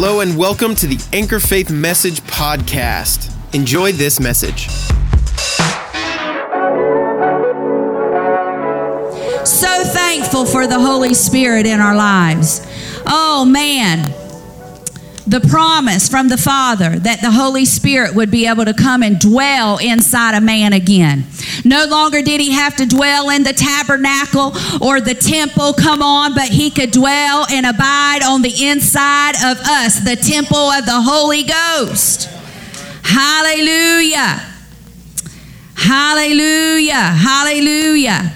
Hello and welcome to the Anchor Faith Message Podcast. Enjoy this message. So thankful for the Holy Spirit in our lives. Oh man, the promise from the Father that the Holy Spirit would be able to come and dwell inside a man again. No longer did he have to dwell in the tabernacle or the temple, but he could dwell and abide on the inside of us, the temple of the Holy Ghost. Hallelujah. Hallelujah. Hallelujah.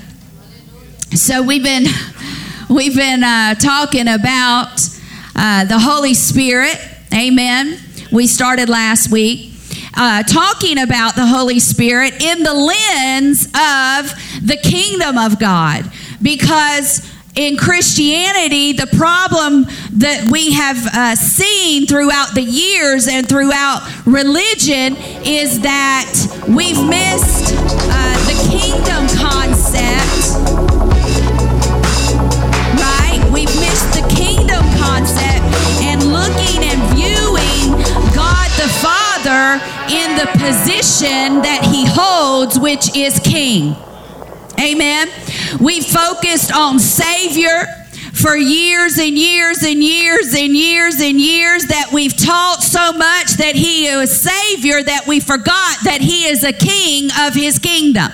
So we've been talking about the Holy Spirit. Amen. We started last week talking about the Holy Spirit in the lens of the kingdom of God, because in Christianity, the problem that we have seen throughout the years and throughout religion is that we've missed the kingdom concept. Looking and viewing God the Father in the position that he holds, which is King. Amen. We focused on Savior for years and years and years and years and years, that we've taught so much that he is Savior that we forgot that he is a King of his kingdom.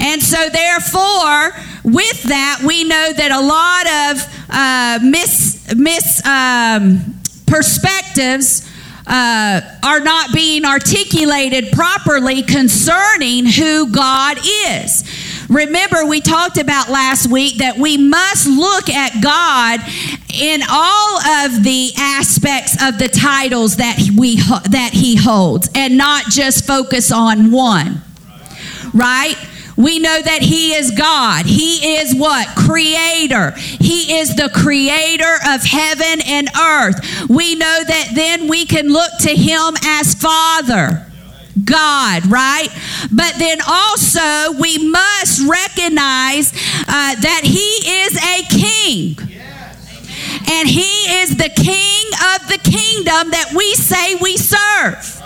And so therefore, with that, we know that a lot of perspectives are not being articulated properly concerning who God is. Remember, we talked about last week that we must look at God in all of the aspects of the titles that he holds, and not just focus on one. Right? We know that he is God. He is what? Creator. He is the creator of heaven and earth. We know that then we can look to him as Father, God, right? But then also we must recognize that he is a king. And he is the king of the kingdom that we say we serve.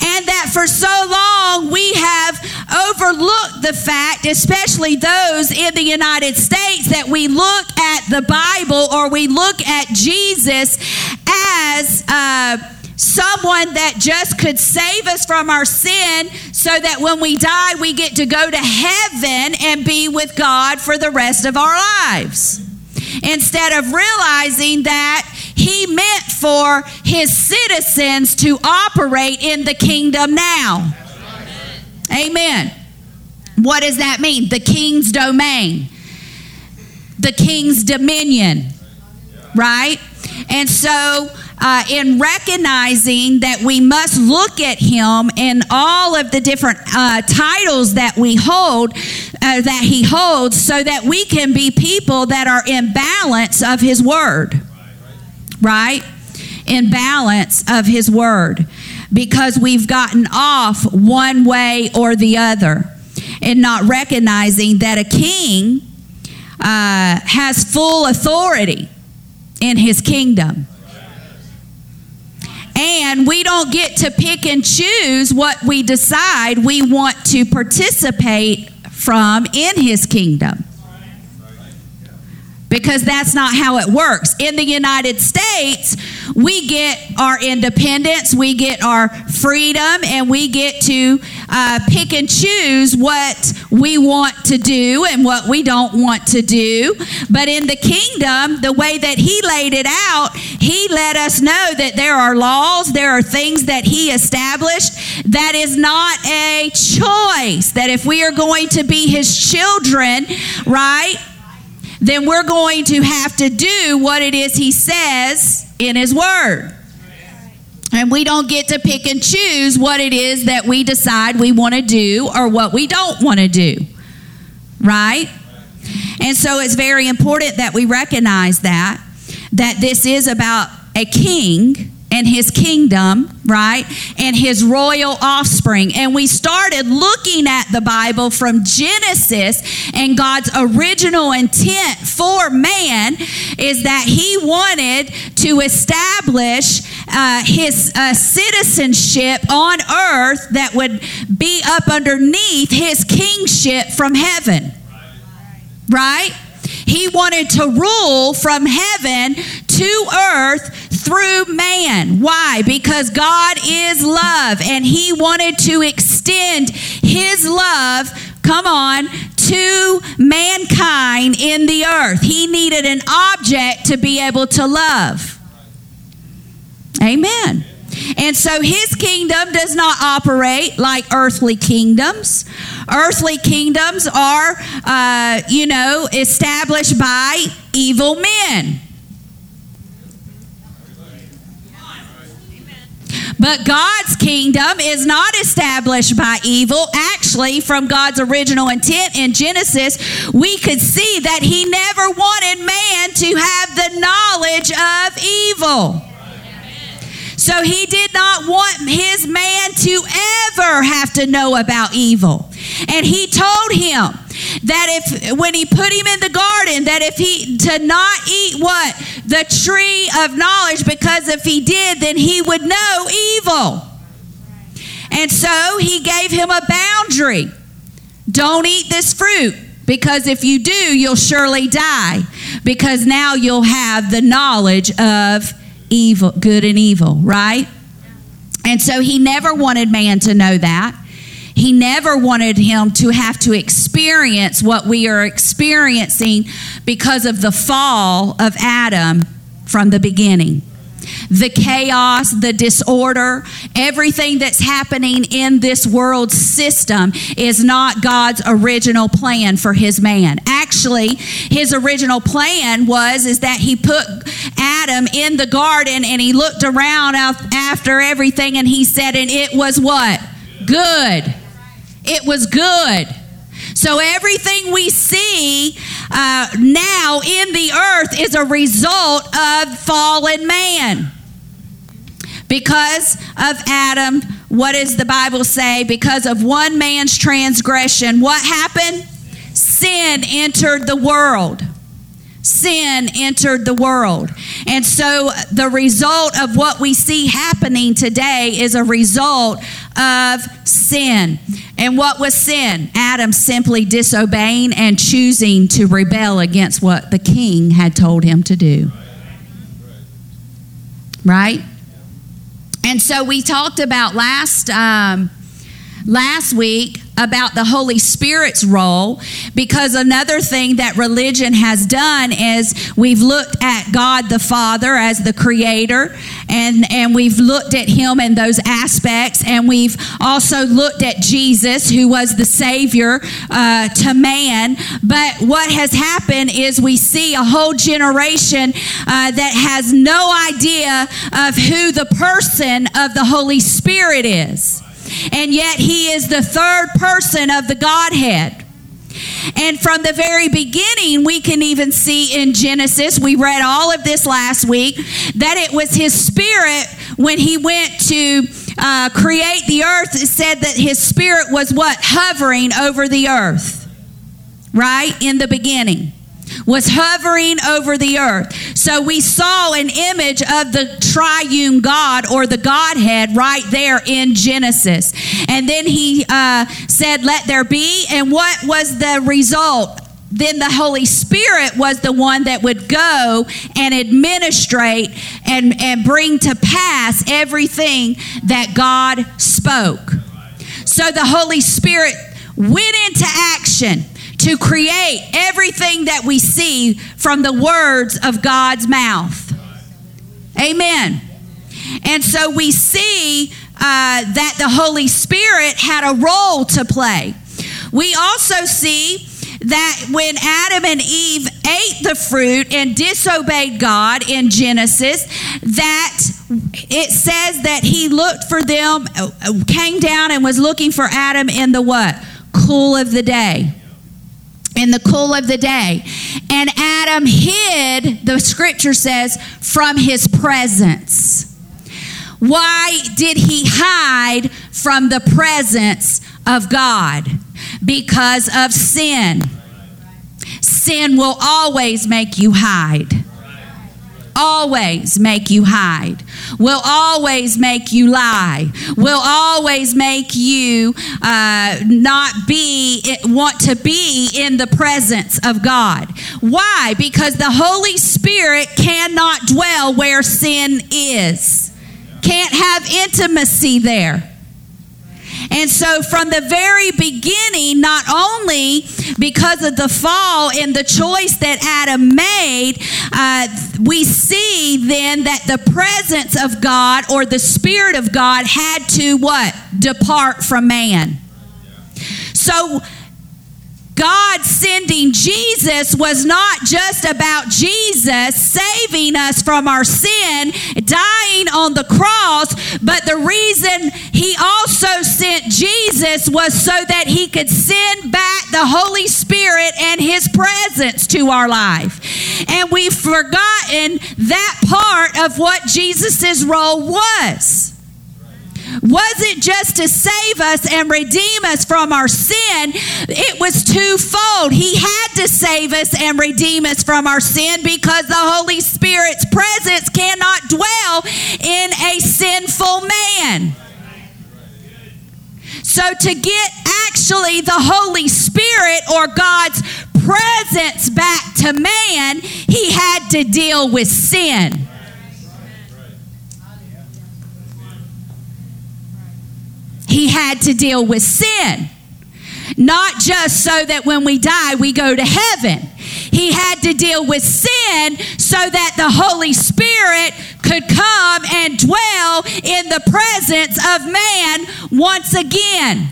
And that for so long we have overlooked the fact, especially those in the United States, that we look at the Bible or we look at Jesus as someone that just could save us from our sin, so that when we die we get to go to heaven and be with God for the rest of our lives, instead of realizing that he meant for his citizens to operate in the kingdom now. Amen. What does that mean? The king's domain, the king's dominion, right? And so in recognizing that we must look at him in all of the different titles that we hold, that he holds, so that we can be people that are in balance of his word. Right? In balance of his word, because we've gotten off one way or the other and not recognizing that a king has full authority in his kingdom. And we don't get to pick and choose what we decide we want to participate from in his kingdom, because that's not how it works. In the United States, we get our independence, we get our freedom, and we get to pick and choose what we want to do and what we don't want to do. But in the kingdom, the way that he laid it out, he let us know that there are laws, there are things that he established that is not a choice, that if we are going to be his children, right, then we're going to have to do what it is he says in his word. And we don't get to pick and choose what it is that we decide we want to do or what we don't want to do, right? And so it's very important that we recognize that this is about a king and his kingdom, right? And his royal offspring. And we started looking at the Bible from Genesis, and God's original intent for man is that he wanted to establish his citizenship on earth that would be up underneath his kingship from heaven, right? He wanted to rule from heaven to earth through man. Why? Because God is love, and he wanted to extend his love, come on, to mankind in the earth. He needed an object to be able to love. Amen. And so his kingdom does not operate like earthly kingdoms. Earthly kingdoms are, established by evil men. But God's kingdom is not established by evil. Actually, from God's original intent in Genesis, we could see that he never wanted man to have the knowledge of evil. So he did not want his man to ever have to know about evil. And he told him that if, when he put him in the garden, that if he, to not eat what? The tree of knowledge, because if he did, then he would know evil. And so he gave him a boundary. Don't eat this fruit, because if you do, you'll surely die, because now you'll have the knowledge of evil, good and evil, right? And so he never wanted man to know that. He never wanted him to have to experience what we are experiencing because of the fall of Adam from the beginning. The chaos, the disorder, everything that's happening in this world system is not God's original plan for his man. Actually, his original plan was that he put Adam in the garden, and he looked around after everything, and he said, and it was what? Good. It was good. So everything we see now in the earth is a result of fallen man. Because of Adam, what does the Bible say? Because of one man's transgression, what happened? Sin entered the world. Sin entered the world. And so the result of what we see happening today is a result of sin. And what was sin? Adam simply disobeying and choosing to rebel against what the king had told him to do. Right? And so we talked about last week about the Holy Spirit's role, because another thing that religion has done is we've looked at God the Father as the creator, and we've looked at him in those aspects, and we've also looked at Jesus, who was the Savior to man. But what has happened is we see a whole generation that has no idea of who the person of the Holy Spirit is. And yet he is the third person of the Godhead. And from the very beginning, we can even see in Genesis, we read all of this last week, that it was his spirit when he went to create the earth. It said that his spirit was what? Hovering over the earth, right? In the beginning, was hovering over the earth. So we saw an image of the triune God, or the Godhead, right there in Genesis. And then he said, let there be. And what was the result? Then the Holy Spirit was the one that would go and administrate and bring to pass everything that God spoke. So the Holy Spirit went into action to create everything that we see from the words of God's mouth. Amen. And so we see that the Holy Spirit had a role to play. We also see that when Adam and Eve ate the fruit and disobeyed God in Genesis, that it says that he looked for them, came down and was looking for Adam in the what? Cool of the day. In the cool of the day. And Adam hid, the scripture says, from his presence. Why did he hide from the presence of God? Because of sin. Sin will always make you hide. Always make you hide. Will always make you lie. Will always make you want to be in the presence of God. Why? Because the Holy Spirit cannot dwell where sin is. Can't have intimacy there. And so from the very beginning, not only because of the fall and the choice that Adam made, we see then that the presence of God or the Spirit of God had to what? Depart from man. So God sending Jesus was not just about Jesus saving us from our sin, dying on the cross, but the reason he also sent Jesus was so that he could send back the Holy Spirit and his presence to our life. And we've forgotten that part of what Jesus's role was. Wasn't just to save us and redeem us from our sin. It was twofold. He had to save us and redeem us from our sin because the Holy Spirit's presence cannot dwell in a sinful man. So to get actually the Holy Spirit or God's presence back to man, he had to deal with sin. He had to deal with sin, not just so that when we die, we go to heaven. He had to deal with sin so that the Holy Spirit could come and dwell in the presence of man once again.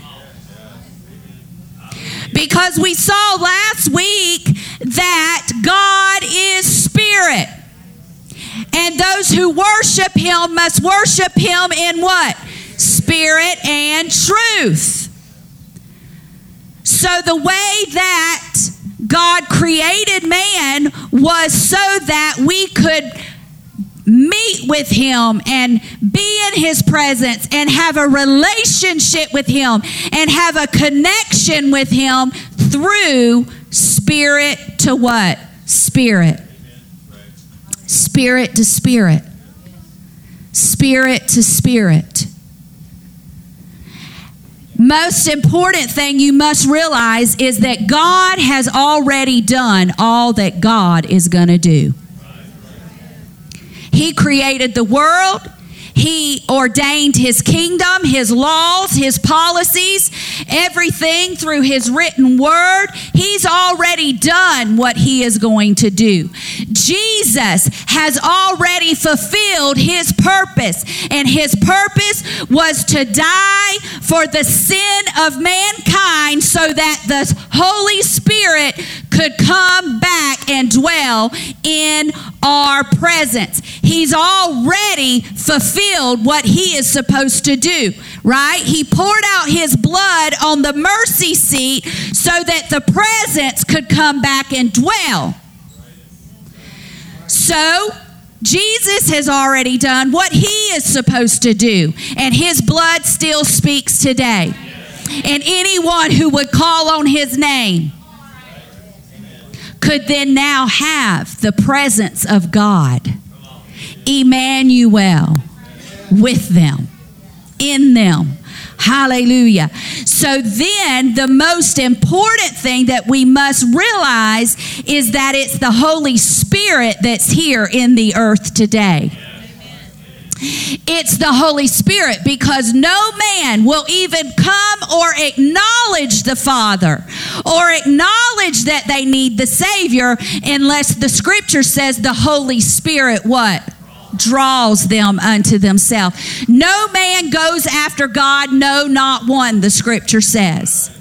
Because we saw last week that God is spirit. And those who worship him must worship him in what? Spirit and truth. So the way that God created man was so that we could meet with him and be in his presence and have a relationship with him and have a connection with him through spirit to what? Spirit. Spirit to spirit. Spirit to spirit. Most important thing you must realize is that God has already done all that God is going to do. He created the world. He ordained his kingdom, his laws, his policies, everything through his written word. He's already done what he is going to do. Jesus has already fulfilled his purpose, and his purpose was to die for the sin of mankind so that the Holy Spirit could come back and dwell in our presence. He's already fulfilled what he is supposed to do, right? He poured out his blood on the mercy seat so that the presence could come back and dwell. So Jesus has already done what he is supposed to do, and his blood still speaks today. And anyone who would call on his name could then now have the presence of God, Emmanuel, with them, in them. Hallelujah. So then the most important thing that we must realize is that it's the Holy Spirit that's here in the earth today. It's the Holy Spirit, because no man will even come or acknowledge the Father or acknowledge that they need the Savior unless the Scripture says the Holy Spirit what? Draws them unto themselves. No man goes after God, no, not one, the Scripture says.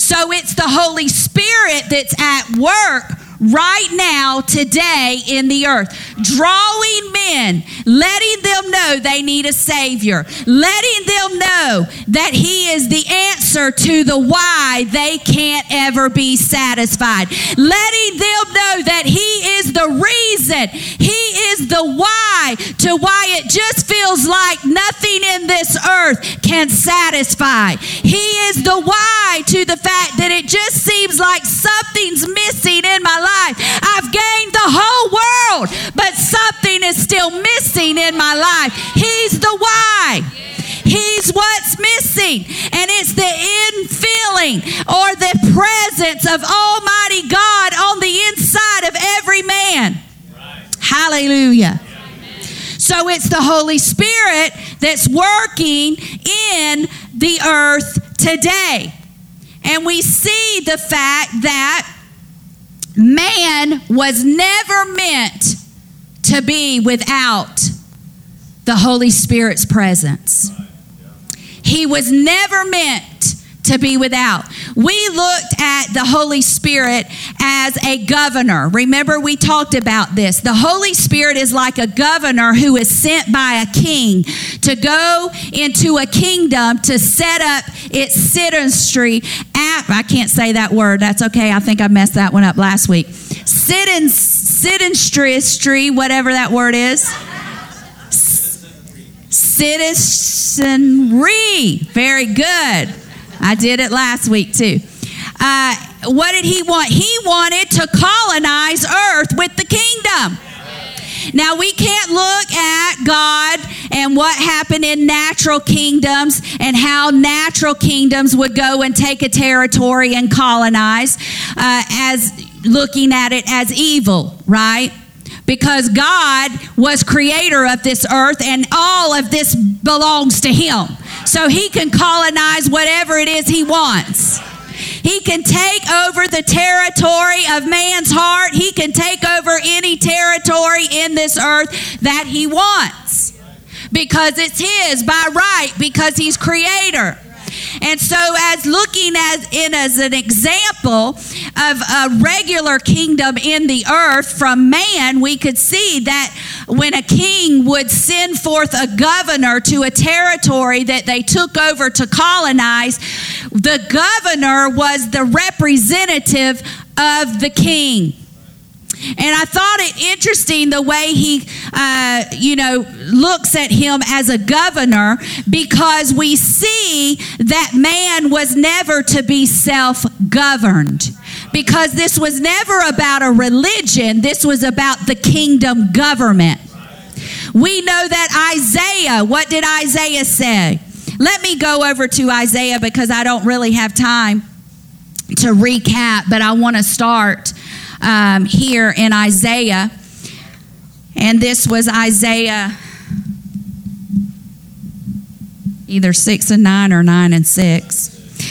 So it's the Holy Spirit that's at work right now, today, in the earth, drawing men, letting them know they need a Savior, letting them know that he is the answer to the why they can't ever be satisfied, letting them know that he is the reason, he is is the why to why it just feels like nothing in this earth can satisfy. He is the why to the fact that it just seems like something's missing in my life. I've gained the whole world, but something is still missing in my life. He's the why. He's what's missing, and it's the infilling or the presence of Almighty God on the inside of every man. Right. Hallelujah. Amen. So it's the Holy Spirit that's working in the earth today. And we see the fact that man was never meant to be without the Holy Spirit's presence. Right. He was never meant to be without. We looked at the Holy Spirit as a governor. Remember, we talked about this. The Holy Spirit is like a governor who is sent by a king to go into a kingdom to set up its citizenry. I can't say that word. That's okay. I think I messed that one up last week. Citizenry, whatever that word is. Citizenry. Very good. I did it last week too. What did he want? He wanted to colonize earth with the kingdom. Now, we can't look at God and what happened in natural kingdoms and how natural kingdoms would go and take a territory and colonize as looking at it as evil, right? Because God was creator of this earth and all of this belongs to him. So he can colonize whatever it is he wants. He can take over the territory of man's heart. He can take over any territory in this earth that he wants. Because it's his by right, because he's creator. And so as looking as an example of a regular kingdom in the earth from man, we could see that when a king would send forth a governor to a territory that they took over to colonize, the governor was the representative of the king. And I thought it interesting the way he, looks at him as a governor, because we see that man was never to be self-governed, because this was never about a religion. This was about the kingdom government. We know that Isaiah, what did Isaiah say? Let me go over to Isaiah because I don't really have time to recap, but I want to start here in Isaiah. And this was Isaiah either 6 and 9 or 9 and 6.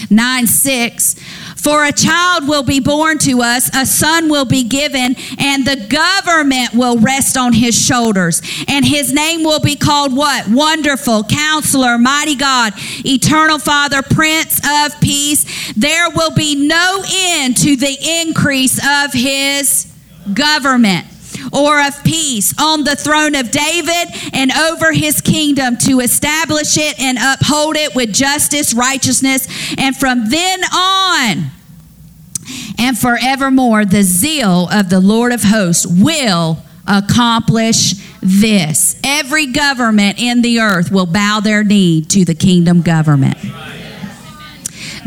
9:6. For a child will be born to us, a son will be given, and the government will rest on his shoulders. And his name will be called what? Wonderful, Counselor, Mighty God, Eternal Father, Prince of Peace. There will be no end to the increase of his government or of peace on the throne of David and over his kingdom, to establish it and uphold it with justice, righteousness, and from then on and forevermore, the zeal of the Lord of hosts will accomplish this. Every government in the earth will bow their knee to the kingdom government.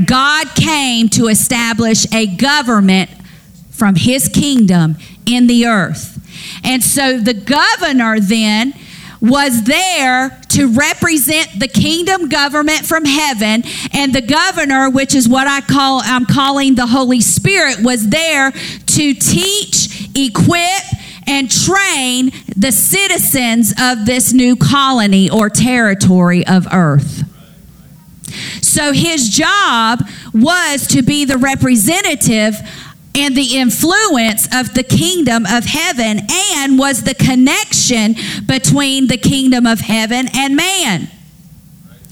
God came to establish a government from his kingdom in the earth. And so the governor then was there to represent the kingdom government from heaven, and the governor, which is what I'm calling the Holy Spirit, was there to teach, equip, and train the citizens of this new colony or territory of earth. So his job was to be the representative and the influence of the kingdom of heaven, and was the connection between the kingdom of heaven and man.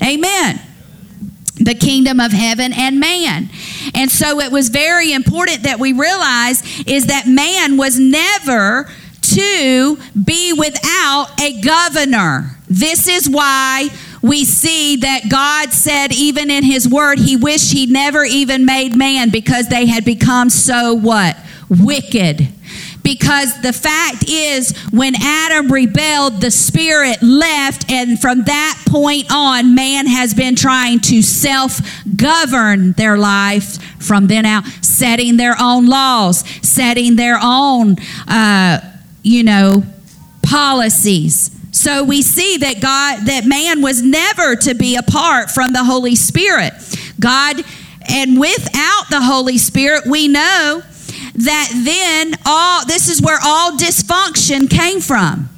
Amen. The kingdom of heaven and man. And so it was very important that we realize is that man was never to be without a governor. This is why we see that God said even in his word, he wished he never even made man, because they had become so what? Wicked. because the fact is when Adam rebelled, the spirit left, and from that point on, man has been trying to self-govern their life from then out, setting their own laws, setting their own, policies. So we see that man was never to be apart from the Holy Spirit. And without the Holy Spirit, we know that then this is where all dysfunction came from.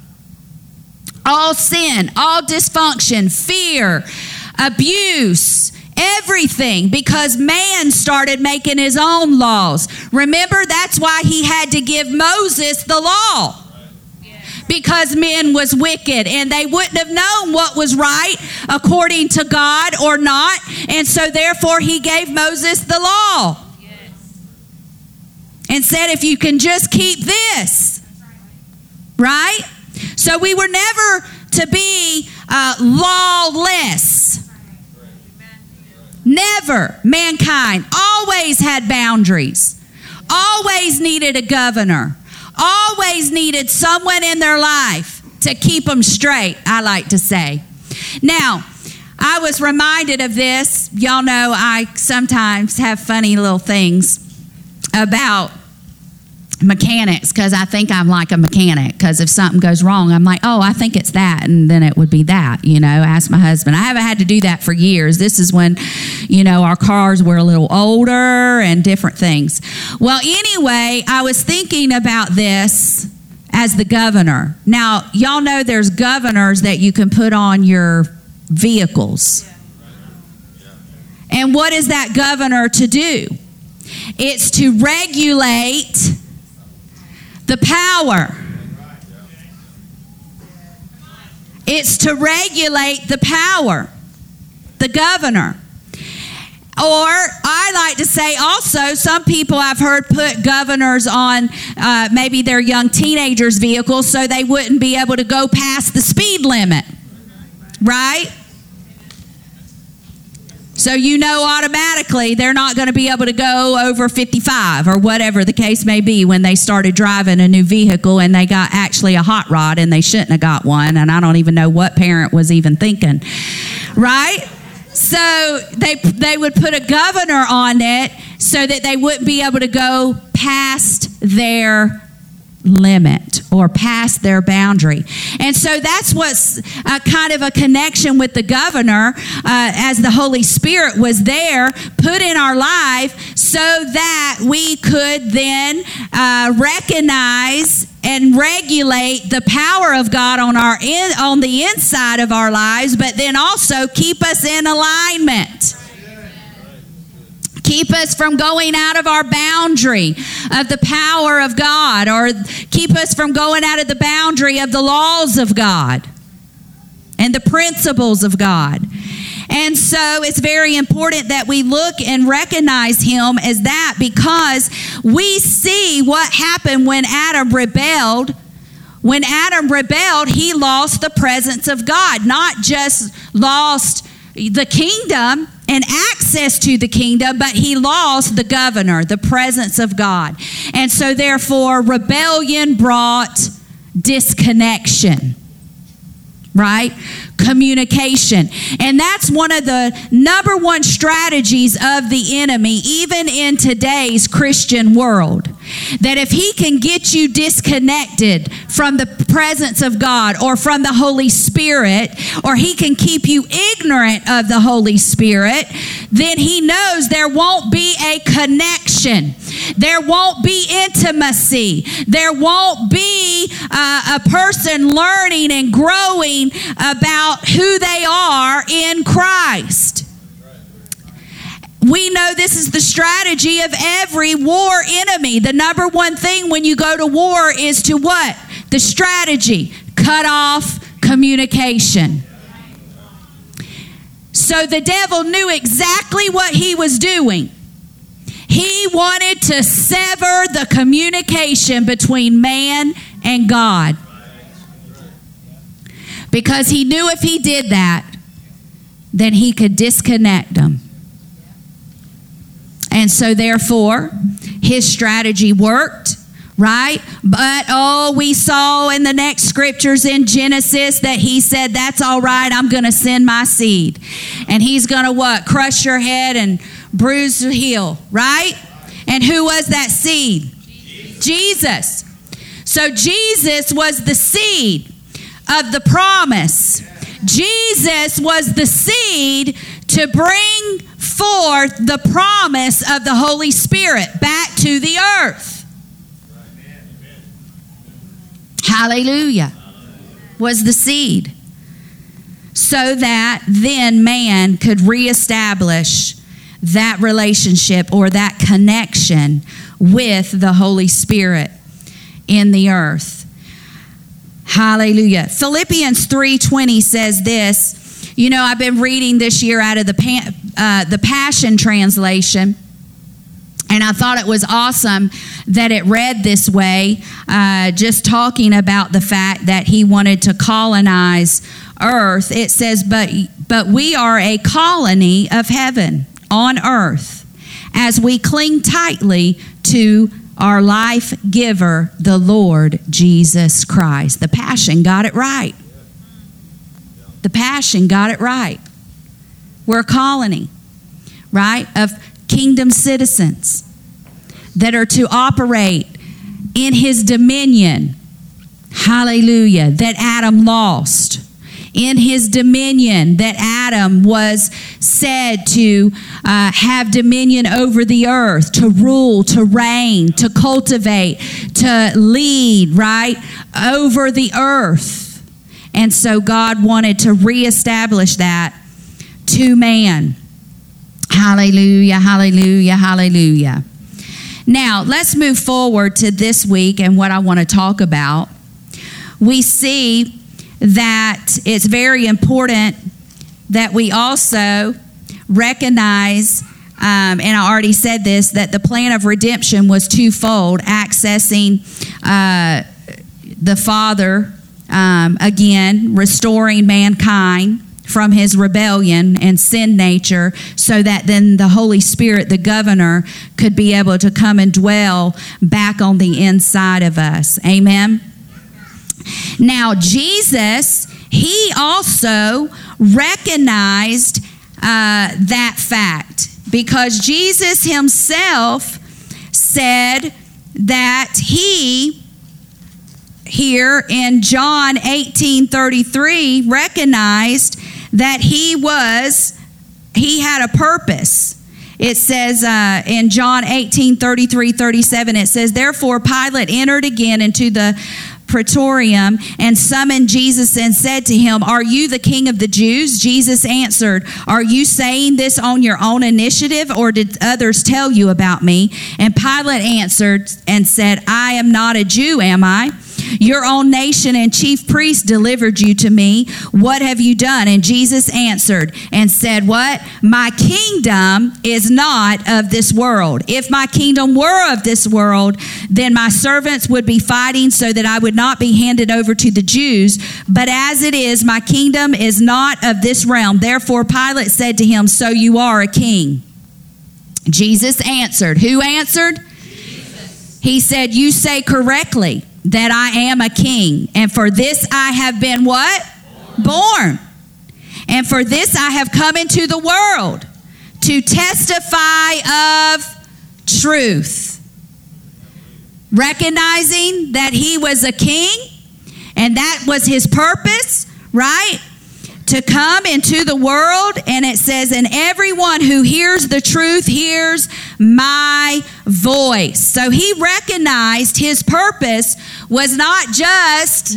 All sin, all dysfunction, fear, abuse, everything, because man started making his own laws. Remember, that's why he had to give Moses the law. Because men was wicked and they wouldn't have known what was right according to God or not. And so therefore he gave Moses the law. Yes. And said, if you can just keep this, right? So we were never to be lawless. Never. Mankind always had boundaries, always needed a governor. Always needed someone in their life to keep them straight, I like to say. Now, I was reminded of this. Y'all know I sometimes have funny little things about mechanics because I think I'm like a mechanic because if something goes wrong, I'm like, oh, I think it's that, and then it would be that, Ask my husband. I haven't had to do that for years. This is when, our cars were a little older and different things. Well, anyway, I was thinking about this as the governor. Now, y'all know there's governors that you can put on your vehicles. And what is that governor to do? It's to regulate the power. It's to regulate the power, the governor. Or I like to say also, some people I've heard put governors on maybe their young teenagers' vehicles so they wouldn't be able to go past the speed limit, right? So you know automatically they're not going to be able to go over 55 or whatever the case may be when they started driving a new vehicle and they got actually a hot rod and they shouldn't have got one. And I don't even know what parent was even thinking, right? So they would put a governor on it so that they wouldn't be able to go past their limit or past their boundary. And so that's what's kind of a connection with the governor as the Holy Spirit was there, put in our life so that we could then recognize and regulate the power of God on the inside of our lives, but then also keep us in alignment. Keep us from going out of our boundary of the power of God, or keep us from going out of the boundary of the laws of God and the principles of God. And so it's very important that we look and recognize him as that, because we see what happened when Adam rebelled. When Adam rebelled, he lost the presence of God, not just lost the kingdom and access to the kingdom, but he lost the governor, the presence of God. And so therefore, rebellion brought disconnection, right? Communication. And that's one of the number one strategies of the enemy, even in today's Christian world, that if he can get you disconnected from the presence of God or from the Holy Spirit, or he can keep you ignorant of the Holy Spirit, then he knows there won't be a connection. There won't be intimacy. There won't be a person learning and growing about who they are in Christ. We know this is the strategy of every war enemy. The number one thing when you go to war is to what? The strategy. Cut off communication. So the devil knew exactly what he was doing. He wanted to sever the communication between man and God. Because he knew if he did that, then he could disconnect them. And so therefore, his strategy worked. right? But, oh, we saw in the next scriptures in Genesis that he said, that's all right, I'm going to send my seed. And he's going to what? Crush your head and bruise your heel, right? And who was that seed? Jesus. So Jesus was the seed of the promise. Jesus was the seed to bring forth the promise of the Holy Spirit back to the earth. Hallelujah. Was the seed. So that then man could reestablish that relationship or that connection with the Holy Spirit in the earth. Hallelujah. Philippians 3:20 says this. You know, I've been reading this year out of the Passion Translation, and I thought it was awesome that it read this way, just talking about the fact that he wanted to colonize earth. It says, but we are a colony of heaven on earth as we cling tightly to our life giver, the Lord Jesus Christ. The Passion got it right. The Passion got it right. We're a colony, right, of kingdom citizens that are to operate in his dominion. Hallelujah. That Adam lost. In his dominion that Adam was said to have dominion over the earth, to rule, to reign, to cultivate, to lead, right, over the earth. And so God wanted to reestablish that to man. Hallelujah, hallelujah, hallelujah. Now, let's move forward to this week and what I want to talk about. We see that it's very important that we also recognize, and I already said this, that the plan of redemption was twofold, accessing the Father again, restoring mankind from his rebellion and sin nature, so that then the Holy Spirit, the governor, could be able to come and dwell back on the inside of us. Amen? Now, Jesus, he also recognized that fact, because Jesus himself said that he, here in John 18:33, recognized that he had a purpose. It says in John 18:33-37, it says, therefore Pilate entered again into the Praetorium and summoned Jesus and said to him, are you the king of the Jews? Jesus answered, are you saying this on your own initiative, or did others tell you about me? And Pilate answered and said, I am not a Jew, am I? Your own nation and chief priests delivered you to me. What have you done? And Jesus answered and said, what? My kingdom is not of this world. If my kingdom were of this world, then my servants would be fighting so that I would not be handed over to the Jews. But as it is, my kingdom is not of this realm. Therefore, Pilate said to him, so you are a king. Jesus answered. Who answered? Jesus. He said, you say correctly that I am a king, and for this I have been what? Born. And for this I have come into the world to testify of truth. Recognizing that he was a king, and that was his purpose, right? To come into the world, and it says, and everyone who hears the truth hears my voice. So he recognized his purpose was not just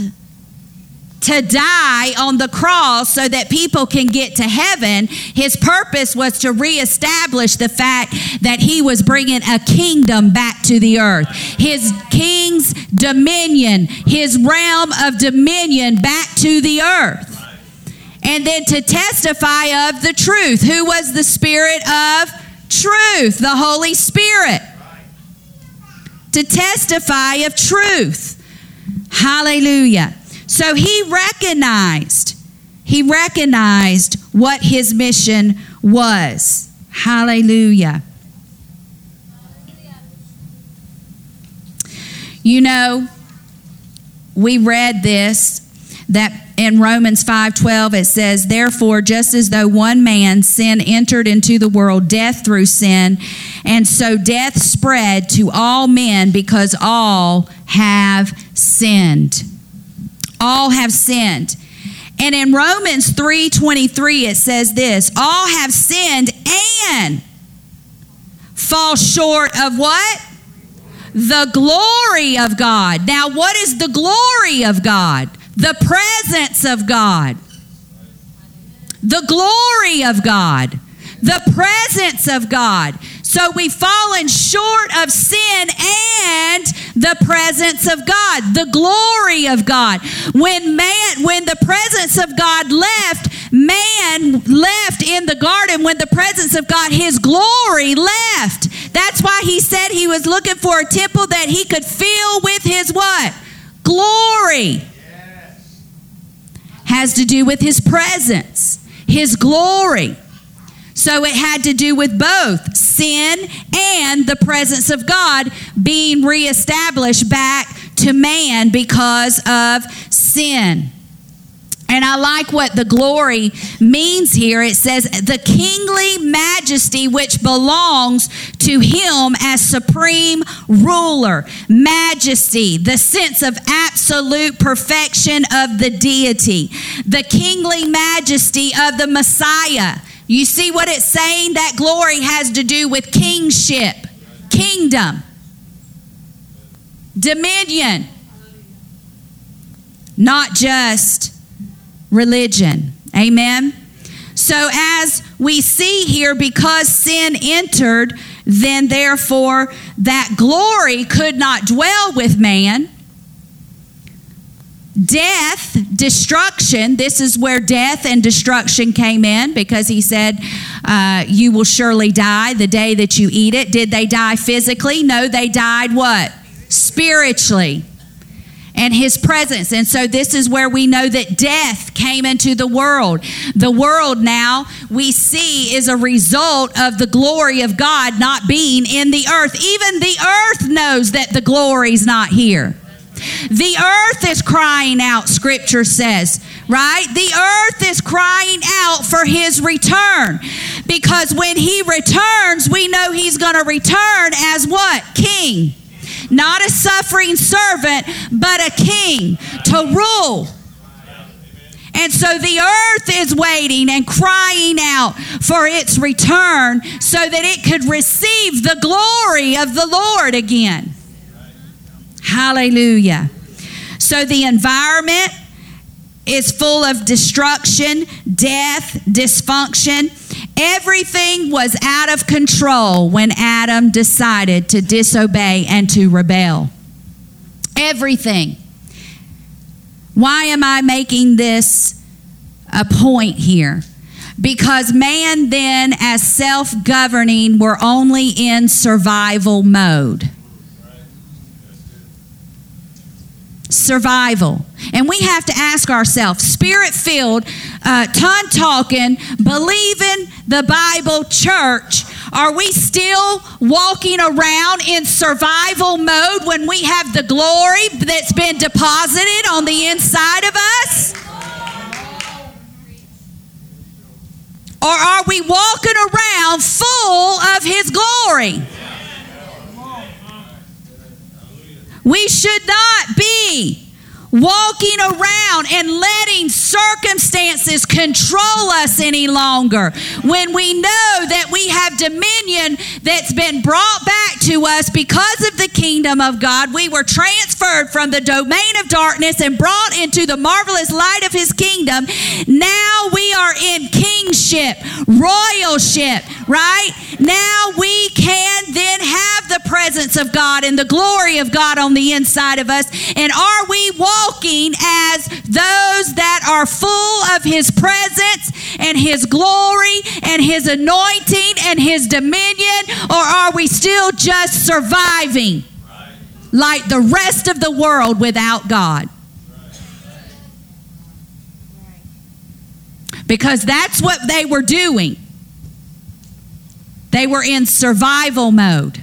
to die on the cross so that people can get to heaven. His purpose was to reestablish the fact that he was bringing a kingdom back to the earth. His king's dominion, his realm of dominion back to the earth. And then to testify of the truth. Who was the Spirit of truth? The Holy Spirit. To testify of truth. Hallelujah. So he recognized what his mission was. Hallelujah. You know, we read this, that in Romans 5:12 it says, therefore, just as though one man sin entered into the world, death through sin, and so death spread to all men because all have sinned. All have sinned. And in Romans 3:23 it says this, all have sinned and fall short of what? The glory of God. Now, what is the glory of God? The presence of God. The glory of God. The presence of God. So we've fallen short of sin and the presence of God, the glory of God. When the presence of God left, man left in the garden. When the presence of God, his glory left. That's why he said he was looking for a temple that he could fill with his what? Glory. Yes. Has to do with his presence, his glory. So it had to do with both sin and the presence of God being reestablished back to man because of sin. And I like what the glory means here. It says the kingly majesty which belongs to him as supreme ruler. Majesty, the sense of absolute perfection of the deity. The kingly majesty of the Messiah. You see what it's saying? That glory has to do with kingship, kingdom, dominion, not just religion. Amen? So as we see here, because sin entered, then therefore that glory could not dwell with man. Death, destruction, this is where death and destruction came in, because he said, you will surely die the day that you eat it. Did they die physically? No, they died what? Spiritually. And his presence. And so this is where we know that death came into the world. The world now we see is a result of the glory of God not being in the earth. Even the earth knows that the glory's not here. The earth is crying out, Scripture says, right? The earth is crying out for his return, because when he returns, we know he's going to return as what? King. Not a suffering servant, but a king to rule. And so the earth is waiting and crying out for its return so that it could receive the glory of the Lord again. Hallelujah. So the environment is full of destruction, death, dysfunction. Everything was out of control when Adam decided to disobey and to rebel. Everything. Why am I making this a point here? Because man then, as self-governing, were only in survival mode. Survival. And we have to ask ourselves, spirit-filled, tongue-talking, believing the Bible church, are we still walking around in survival mode when we have the glory that's been deposited on the inside of us? Or are we walking around full of his glory? We should not be walking around and letting circumstances control us any longer when we know that we have dominion that's been brought back to us because of the kingdom of God. We were transferred from the domain of darkness and brought into the marvelous light of his kingdom. Now we are in kingship, royalship, right? Now we can then have the presence of God and the glory of God on the inside of us. And are we walking as those that are full of his presence and his glory and his anointing and his dominion, or are we still just surviving like the rest of the world without God? Because that's what they were doing. They were in survival mode.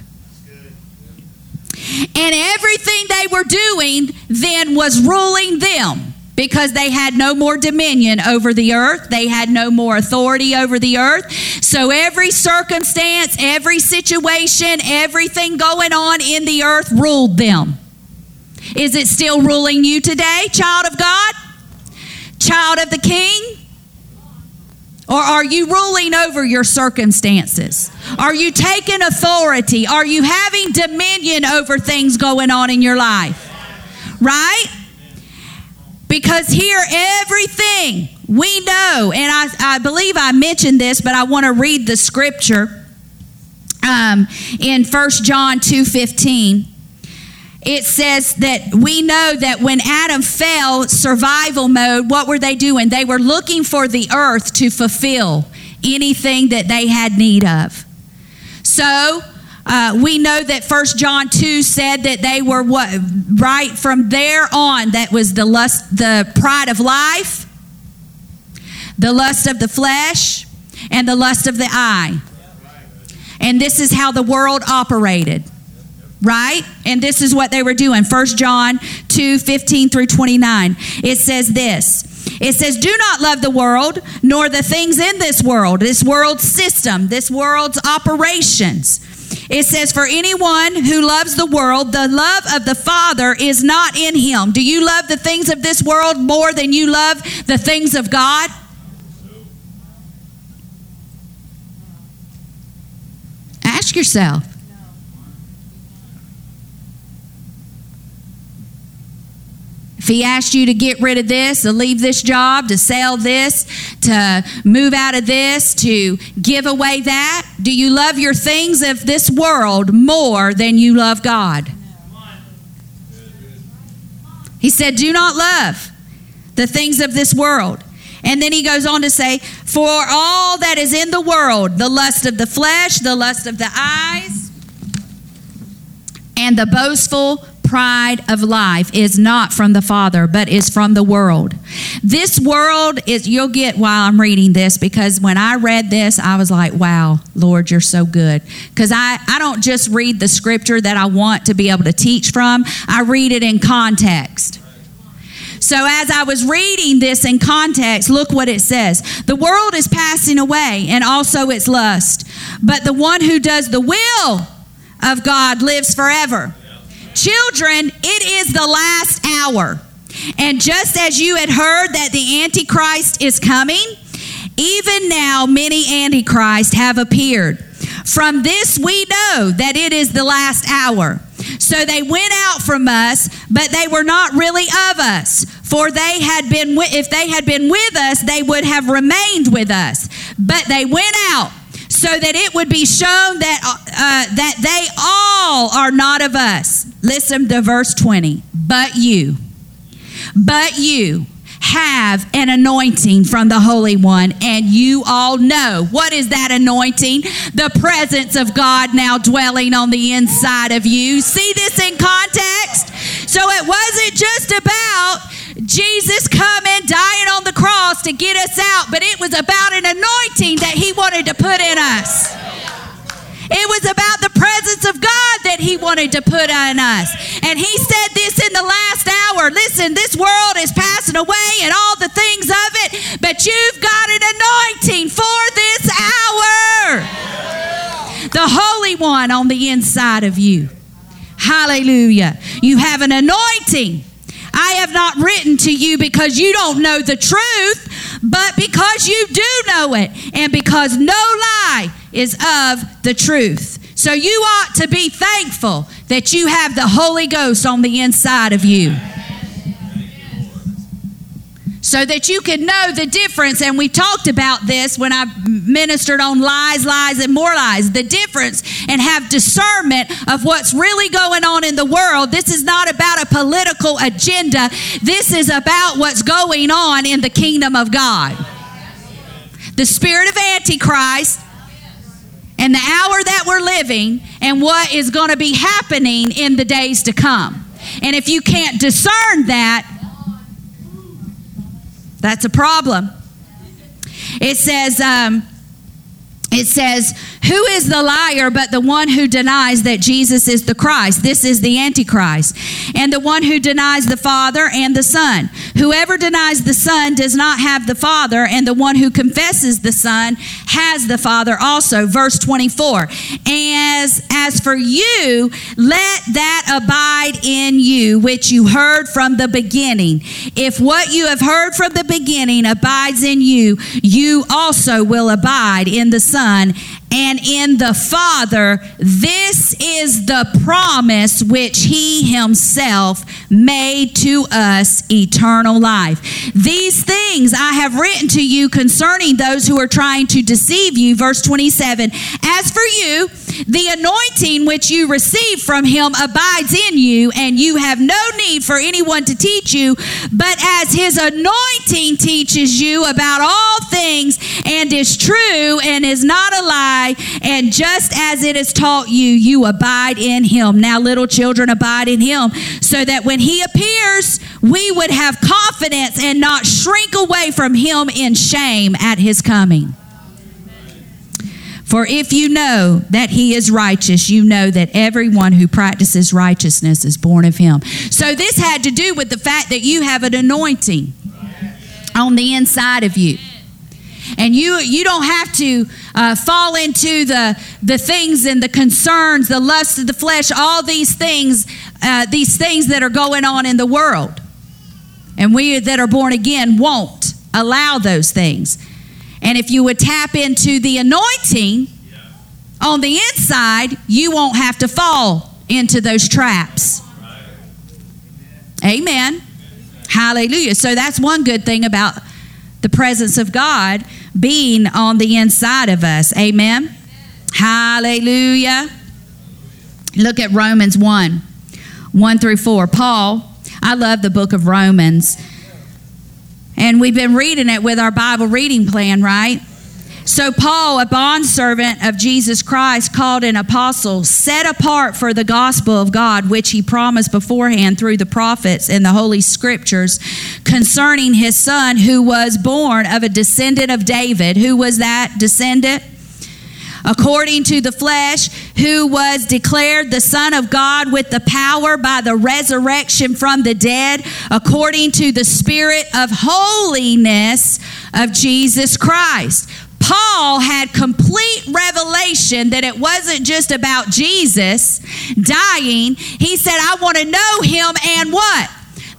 And everything they were doing then was ruling them, because they had no more dominion over the earth. They had no more authority over the earth. So every circumstance, every situation, everything going on in the earth ruled them. Is it still ruling you today, child of God? Child of the King? Or are you ruling over your circumstances? Are you taking authority? Are you having dominion over things going on in your life? Right? Because here everything we know, and I believe I mentioned this, but I want to read the scripture in 1 John 2:15. It says that we know that when Adam fell, survival mode, what were they doing? They were looking for the earth to fulfill anything that they had need of. So we know that 1 John 2 said that they were what? Right from there on, that was the lust, the pride of life, the lust of the flesh, and the lust of the eye. And this is how the world operated. Right? And this is what they were doing. 1 John 2:15 through 29. It says this. It says, do not love the world, nor the things in this world's system, this world's operations. It says, for anyone who loves the world, the love of the Father is not in him. Do you love the things of this world more than you love the things of God? Ask yourself. If he asked you to get rid of this, to leave this job, to sell this, to move out of this, to give away that, do you love your things of this world more than you love God? He said, do not love the things of this world. And then he goes on to say, for all that is in the world, the lust of the flesh, the lust of the eyes, and the boastful pride of life is not from the Father, but is from the world. This world is, you'll get while I'm reading this, because when I read this, I was like, wow, Lord, you're so good. Because I don't just read the scripture that I want to be able to teach from. I read it in context. So as I was reading this in context, look what it says. The world is passing away, and also its lust. But the one who does the will of God lives forever. Children, it is the last hour. And just as you had heard that the Antichrist is coming, even now many Antichrists have appeared. From this we know that it is the last hour. So they went out from us, but they were not really of us. For they had been, if they had been with us, they would have remained with us. But they went out, so that it would be shown that they all are not of us. Listen to verse 20. But you have an anointing from the Holy One, and you all know. What is that anointing? The presence of God now dwelling on the inside of you. See this in context? So it wasn't just about Jesus coming, dying on the cross to get us out, but it was about an anointing that he wanted to put in us. It was about the presence of God that he wanted to put on us. And he said this in the last hour. Listen, this world is passing away and all the things of it, but you've got an anointing for this hour. The Holy One on the inside of you. Hallelujah. You have an anointing. I have not written to you because you don't know the truth, but because you do know it, and because no lie is of the truth. So you ought to be thankful that you have the Holy Ghost on the inside of you, so that you can know the difference. And we talked about this when I ministered on lies, lies, and more lies, the difference, and have discernment of what's really going on in the world. This is not about a political agenda. This is about what's going on in the kingdom of God. The spirit of Antichrist and the hour that we're living and what is going to be happening in the days to come. And if you can't discern that, that's a problem. It says, It says, who is the liar but the one who denies that Jesus is the Christ? This is the Antichrist. And the one who denies the Father and the Son. Whoever denies the Son does not have the Father, and the one who confesses the Son has the Father also. Verse 24, as for you, let that abide in you, which you heard from the beginning. If what you have heard from the beginning abides in you, you also will abide in the Son and in the Father. This is the promise which he himself made to us, eternal life. These things I have written to you concerning those who are trying to deceive you. Verse 27, as for you, the anointing which you receive from him abides in you, and you have no need for anyone to teach you, but as his anointing teaches you about all things, and is true and is not a lie, and just as it is taught you, you abide in him. Now, little children, abide in him, so that when he appears, we would have confidence and not shrink away from him in shame at his coming. For if you know that he is righteous, you know that everyone who practices righteousness is born of him. So this had to do with the fact that you have an anointing on the inside of you. And you don't have to fall into the things and the concerns, the lusts of the flesh, all these things that are going on in the world. And we that are born again won't allow those things. And if you would tap into the anointing on the inside, you won't have to fall into those traps. Right. Amen. Amen. Hallelujah. So that's one good thing about the presence of God being on the inside of us. Amen. Amen. Hallelujah. Look at Romans 1:1-4. Paul, I love the book of Romans. And we've been reading it with our Bible reading plan, right? So Paul, a bondservant of Jesus Christ, called an apostle, set apart for the gospel of God, which he promised beforehand through the prophets in the Holy Scriptures, concerning his Son, who was born of a descendant of David. Who was that descendant? According to the flesh, who was declared the Son of God with the power by the resurrection from the dead, according to the Spirit of holiness of Jesus Christ. Paul had complete revelation that it wasn't just about Jesus dying. He said, I want to know him and what?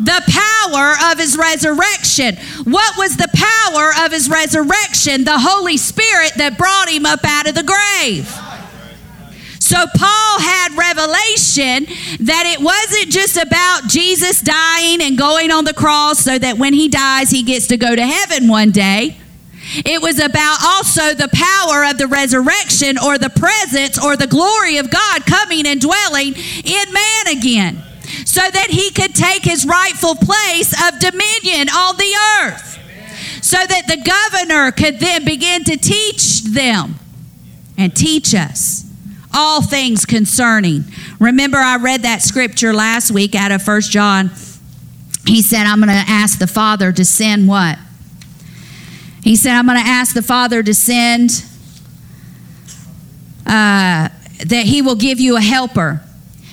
The power of his resurrection. What was the power of his resurrection? The Holy Spirit that brought him up out of the grave. So Paul had revelation that it wasn't just about Jesus dying and going on the cross so that when he dies, he gets to go to heaven one day. It was about also the power of the resurrection, or the presence or the glory of God coming and dwelling in man again, so that he could take his rightful place of dominion on the earth. Amen. So that the governor could then begin to teach them and teach us all things concerning. Remember, I read that scripture last week out of 1 John. He said, I'm going to ask the Father to send what? He said, I'm going to ask the Father to send, that he will give you a helper,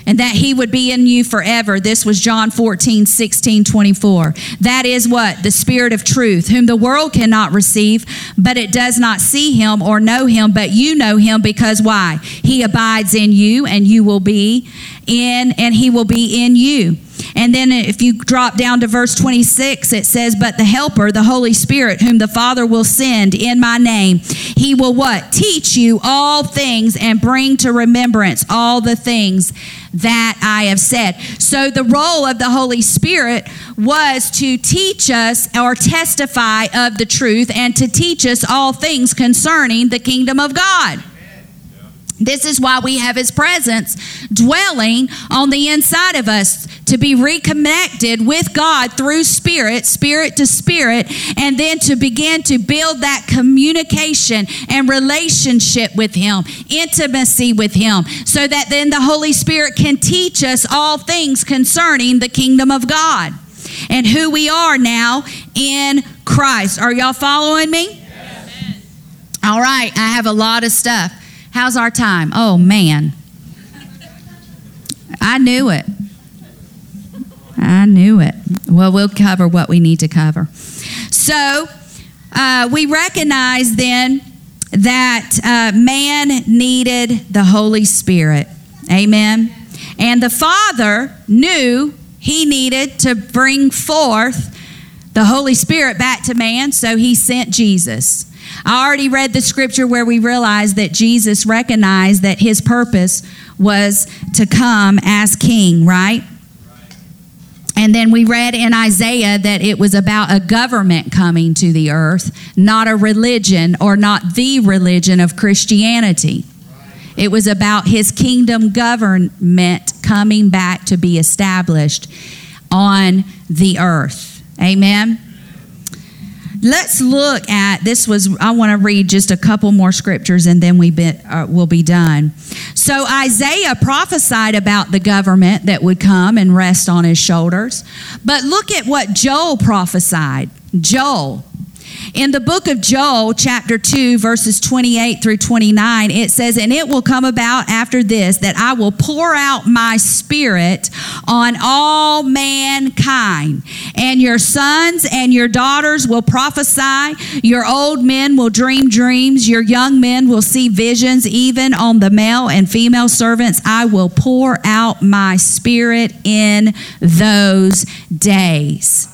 and that he would be in you forever. This was John 14:16-24. That is what? The Spirit of truth, whom the world cannot receive, but it does not see him or know him, but you know him, because why? He abides in you, and you will be in, and he will be in you. And then if you drop down to verse 26, it says, but the helper, the Holy Spirit, whom the Father will send in my name, he will what? Teach you all things and bring to remembrance all the things that I have said. So the role of the Holy Spirit was to teach us or testify of the truth, and to teach us all things concerning the kingdom of God. This is why we have his presence dwelling on the inside of us, to be reconnected with God through spirit, spirit to spirit, and then to begin to build that communication and relationship with him, intimacy with him, so that then the Holy Spirit can teach us all things concerning the kingdom of God and who we are now in Christ. Are y'all following me? All right, I have a lot of stuff. How's our time? Oh, man. I knew it. Well, we'll cover what we need to cover. So we recognize then that man needed the Holy Spirit. Amen. And the Father knew he needed to bring forth the Holy Spirit back to man, so he sent Jesus. I already read the scripture where we realized that Jesus recognized that his purpose was to come as king, right? And then we read in Isaiah that it was about a government coming to the earth, not a religion or not the religion of Christianity. It was about his kingdom government coming back to be established on the earth. Amen. Let's look at this. I want to read just a couple more scriptures and then we'll be done. So Isaiah prophesied about the government that would come and rest on his shoulders. But look at what Joel prophesied. Joel. In the book of Joel, chapter 2, verses 28 through 29, it says, "And it will come about after this that I will pour out my spirit on all mankind, and your sons and your daughters will prophesy, your old men will dream dreams, your young men will see visions, even on the male and female servants. I will pour out my spirit in those days."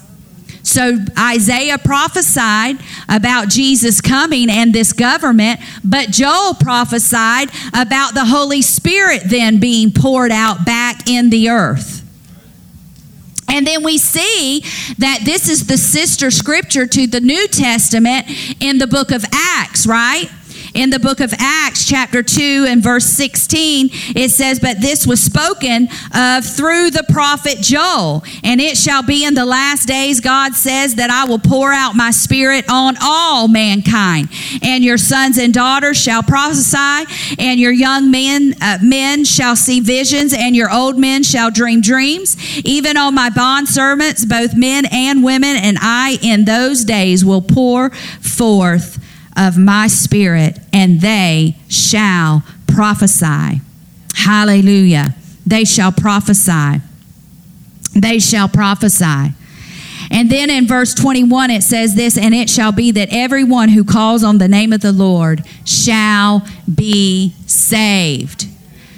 So Isaiah prophesied about Jesus coming and this government, but Joel prophesied about the Holy Spirit then being poured out back in the earth. And then we see that this is the sister scripture to the New Testament in the book of Acts, right? In the book of Acts, chapter 2 and verse 16, it says, "But this was spoken of through the prophet Joel. And it shall be in the last days, God says, that I will pour out my spirit on all mankind. And your sons and daughters shall prophesy, and your young men shall see visions, and your old men shall dream dreams. Even on my bondservants, both men and women, and I in those days will pour forth of my spirit, and they shall prophesy." Hallelujah. They shall prophesy. They shall prophesy. And then in verse 21, it says this, "And it shall be that everyone who calls on the name of the Lord shall be saved."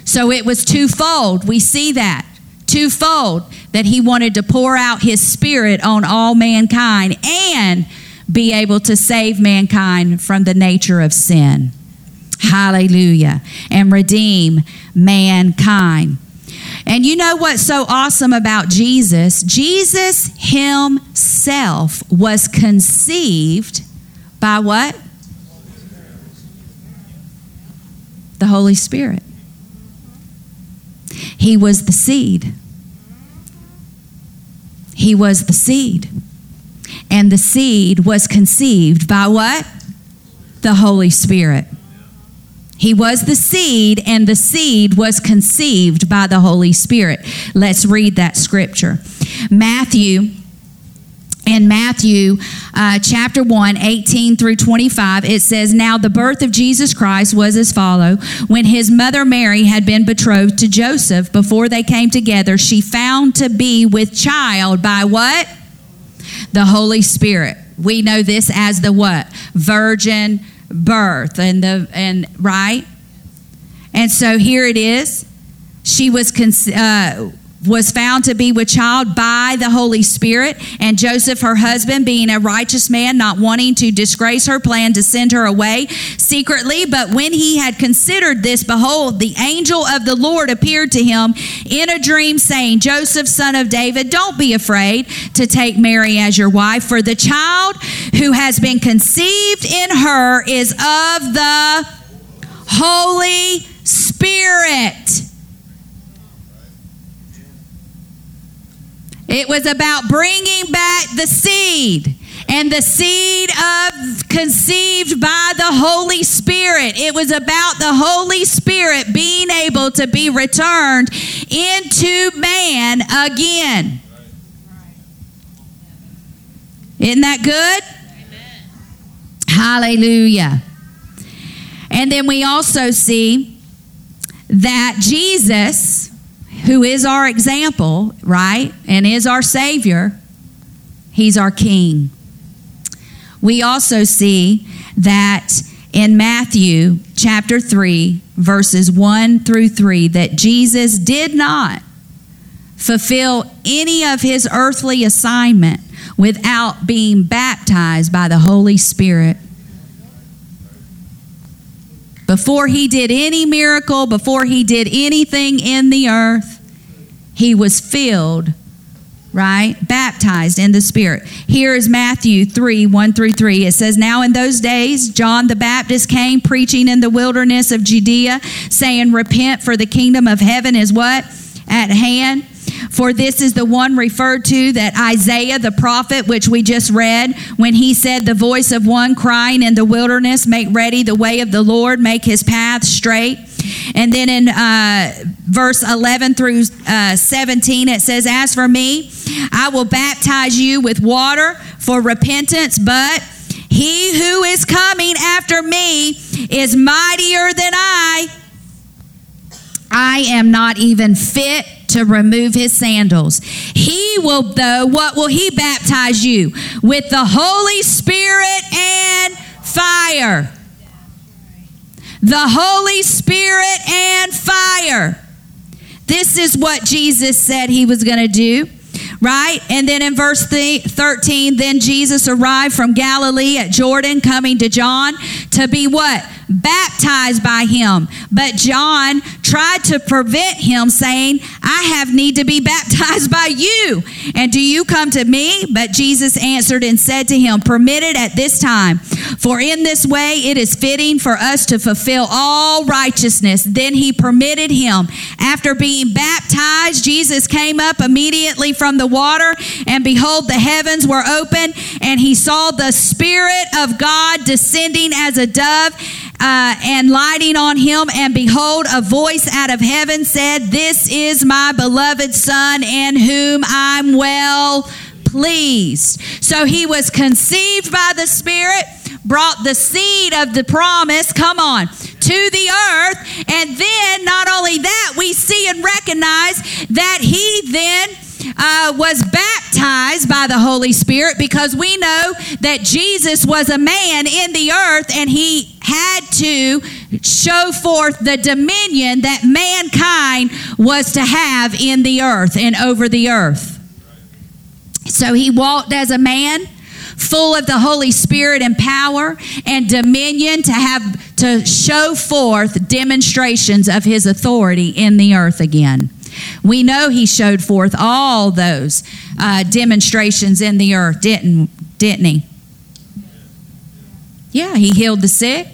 So it was twofold. We see that. Twofold, that he wanted to pour out his spirit on all mankind and be able to save mankind from the nature of sin. Hallelujah. And redeem mankind. And you know what's so awesome about Jesus? Jesus himself was conceived by what? The Holy Spirit. He was the seed. He was the seed. And the seed was conceived by what? The Holy Spirit. He was the seed, and the seed was conceived by the Holy Spirit. Let's read that scripture. In Matthew chapter 1, 18 through 25, it says, "Now the birth of Jesus Christ was as follows. When his mother Mary had been betrothed to Joseph, before they came together, she found to be with child by" what? The Holy Spirit. We know this as the what? Virgin birth. Right? And so here it is. She was found to be with child by the Holy Spirit, and Joseph, her husband, being a righteous man, not wanting to disgrace her, planned to send her away secretly. But when he had considered this, behold, the angel of the Lord appeared to him in a dream, saying, "Joseph, son of David, don't be afraid to take Mary as your wife, for the child who has been conceived in her is of the Holy Spirit." It was about bringing back the seed, and the seed of conceived by the Holy Spirit. It was about the Holy Spirit being able to be returned into man again. Isn't that good? Amen. Hallelujah. And then we also see that Jesus, who is our example, right, and is our Savior, he's our King. We also see that in Matthew chapter 3, verses 1 through 3, that Jesus did not fulfill any of his earthly assignment without being baptized by the Holy Spirit. Before he did any miracle, before he did anything in the earth, he was filled, right? Baptized in the Spirit. Here is Matthew 3, 1 through 3. It says, "Now in those days, John the Baptist came preaching in the wilderness of Judea, saying, 'Repent, for the kingdom of heaven is what? At hand. For this is the one referred to that Isaiah the prophet,'" which we just read, when he said, "The voice of one crying in the wilderness, make ready the way of the Lord, make his path straight." And then in verse 11 through 17, it says, "As for me, I will baptize you with water for repentance, but he who is coming after me is mightier than I am not even fit to remove his sandals. He will, though, what will he baptize you? With the Holy Spirit and fire." The Holy Spirit and fire. This is what Jesus said he was going to do, right? And then in verse 13, "Then Jesus arrived from Galilee at Jordan, coming to John to be" what? "Baptized by him. But John tried to prevent him, saying, 'I have need to be baptized by you, and do you come to me?' But Jesus answered and said to him, 'Permit it at this time, for in this way it is fitting for us to fulfill all righteousness.' Then he permitted him. After being baptized, Jesus came up immediately from the water, and behold, the heavens were open, and he saw the Spirit of God descending as a dove and lighting on him. And behold, a voice out of heaven said, 'This is my beloved Son, in whom I'm well pleased.'" So he was conceived by the Spirit, brought the seed of the promise, come on, to the earth. And then not only that, we see and recognize that he then was baptized by the Holy Spirit, because we know that Jesus was a man in the earth, and he had to show forth the dominion that mankind was to have in the earth and over the earth. So he walked as a man, full of the Holy Spirit and power and dominion, to have to show forth demonstrations of his authority in the earth again. We know he showed forth all those demonstrations in the earth, didn't he? Yeah, he healed the sick.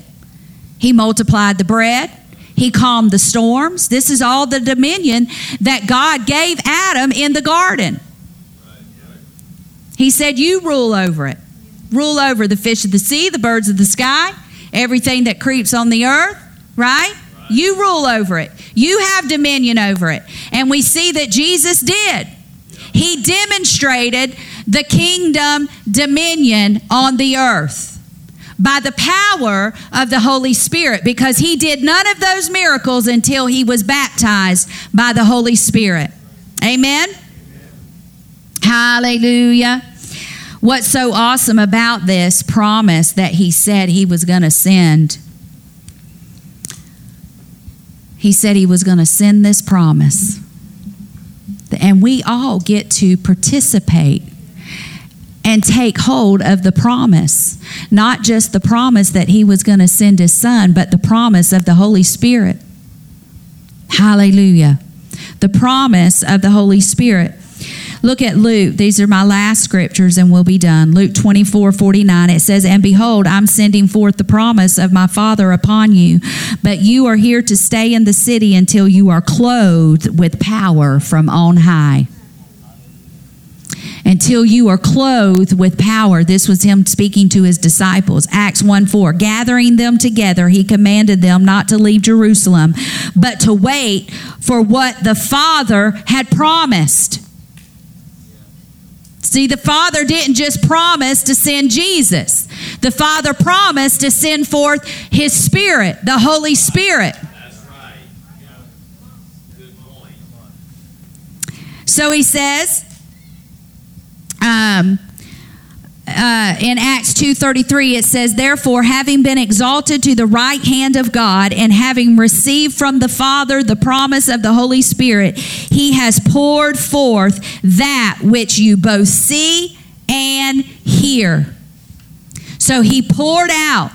He multiplied the bread. He calmed the storms. This is all the dominion that God gave Adam in the garden. He said, "You rule over it. Rule over the fish of the sea, the birds of the sky, everything that creeps on the earth," right? You rule over it. You have dominion over it. And we see that Jesus did. He demonstrated the kingdom dominion on the earth by the power of the Holy Spirit, because he did none of those miracles until he was baptized by the Holy Spirit. Amen? Amen. Hallelujah. What's so awesome about this promise that he said he was going to send? He said he was going to send this promise. And we all get to participate and take hold of the promise. Not just the promise that he was going to send his Son, but the promise of the Holy Spirit. Hallelujah. The promise of the Holy Spirit. Look at Luke. These are my last scriptures and we'll be done. Luke 24:49, it says, "And behold, I'm sending forth the promise of my Father upon you, but you are here to stay in the city until you are clothed with power from on high." Until you are clothed with power. This was him speaking to his disciples. Acts 1:4, "Gathering them together, he commanded them not to leave Jerusalem, but to wait for what the Father had promised." See, the Father didn't just promise to send Jesus. The Father promised to send forth His Spirit, the Holy Spirit. That's right. Yeah. Good point. So He says, in Acts 2:33, it says, therefore, having been exalted to the right hand of God and having received from the Father the promise of the Holy Spirit, He has poured forth that which you both see and hear. So He poured out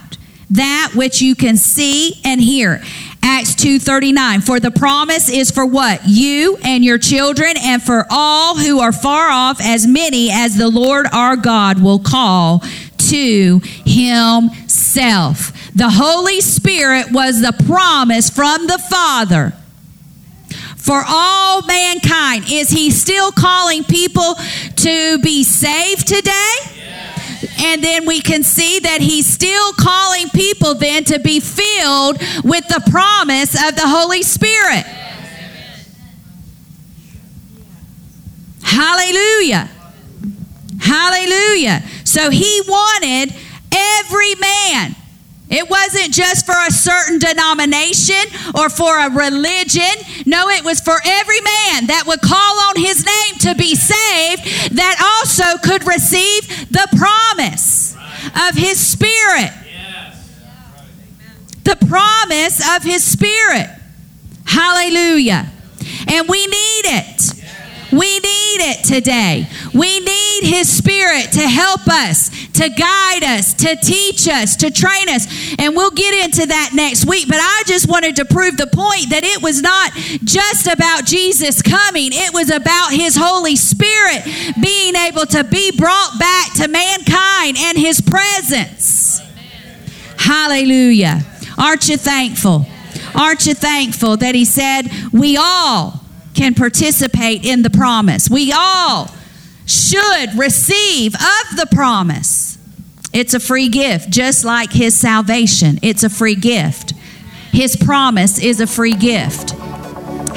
that which you can see and hear. Acts 2:39, for the promise is for what? You and your children and for all who are far off, as many as the Lord our God will call to Himself. The Holy Spirit was the promise from the Father for all mankind. Is He still calling people to be saved today? And then we can see that He's still calling people then to be filled with the promise of the Holy Spirit. Yes. Hallelujah. Hallelujah. So He wanted every man. It wasn't just for a certain denomination or for a religion. No, it was for every man that would call on His name to be saved, that also could receive the promise of His Spirit. Yes. The promise of His Spirit. Hallelujah. And we need it. We need it today. We need His Spirit to help us, to guide us, to teach us, to train us. And we'll get into that next week. But I just wanted to prove the point that it was not just about Jesus coming. It was about His Holy Spirit being able to be brought back to mankind and His presence. Hallelujah. Aren't you thankful? Aren't you thankful that He said we all can participate in the promise? We all should receive of the promise. It's a free gift, just like His salvation. It's a free gift. His promise is a free gift.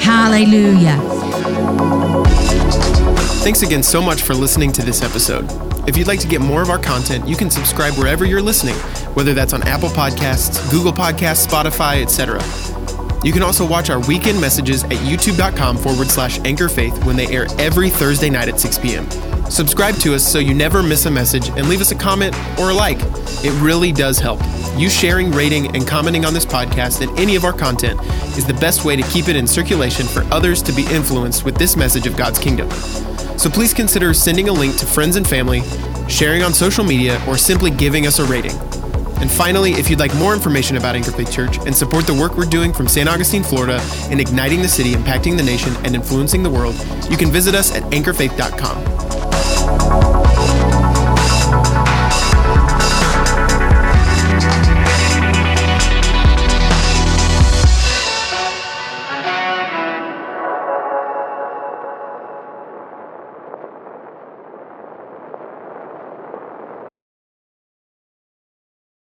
Hallelujah. Thanks again so much for listening to this episode. If you'd like to get more of our content, you can subscribe wherever you're listening, whether that's on Apple Podcasts, Google Podcasts, Spotify, etc. You can also watch our weekend messages at youtube.com/anchorfaith when they air every Thursday night at 6 p.m. Subscribe to us so you never miss a message, and leave us a comment or a like. It really does help. You sharing, rating, and commenting on this podcast and any of our content is the best way to keep it in circulation for others to be influenced with this message of God's kingdom. So please consider sending a link to friends and family, sharing on social media, or simply giving us a rating. And finally, if you'd like more information about Anchor Faith Church and support the work we're doing from San Augustine, Florida, in igniting the city, impacting the nation, and influencing the world, you can visit us at anchorfaith.com.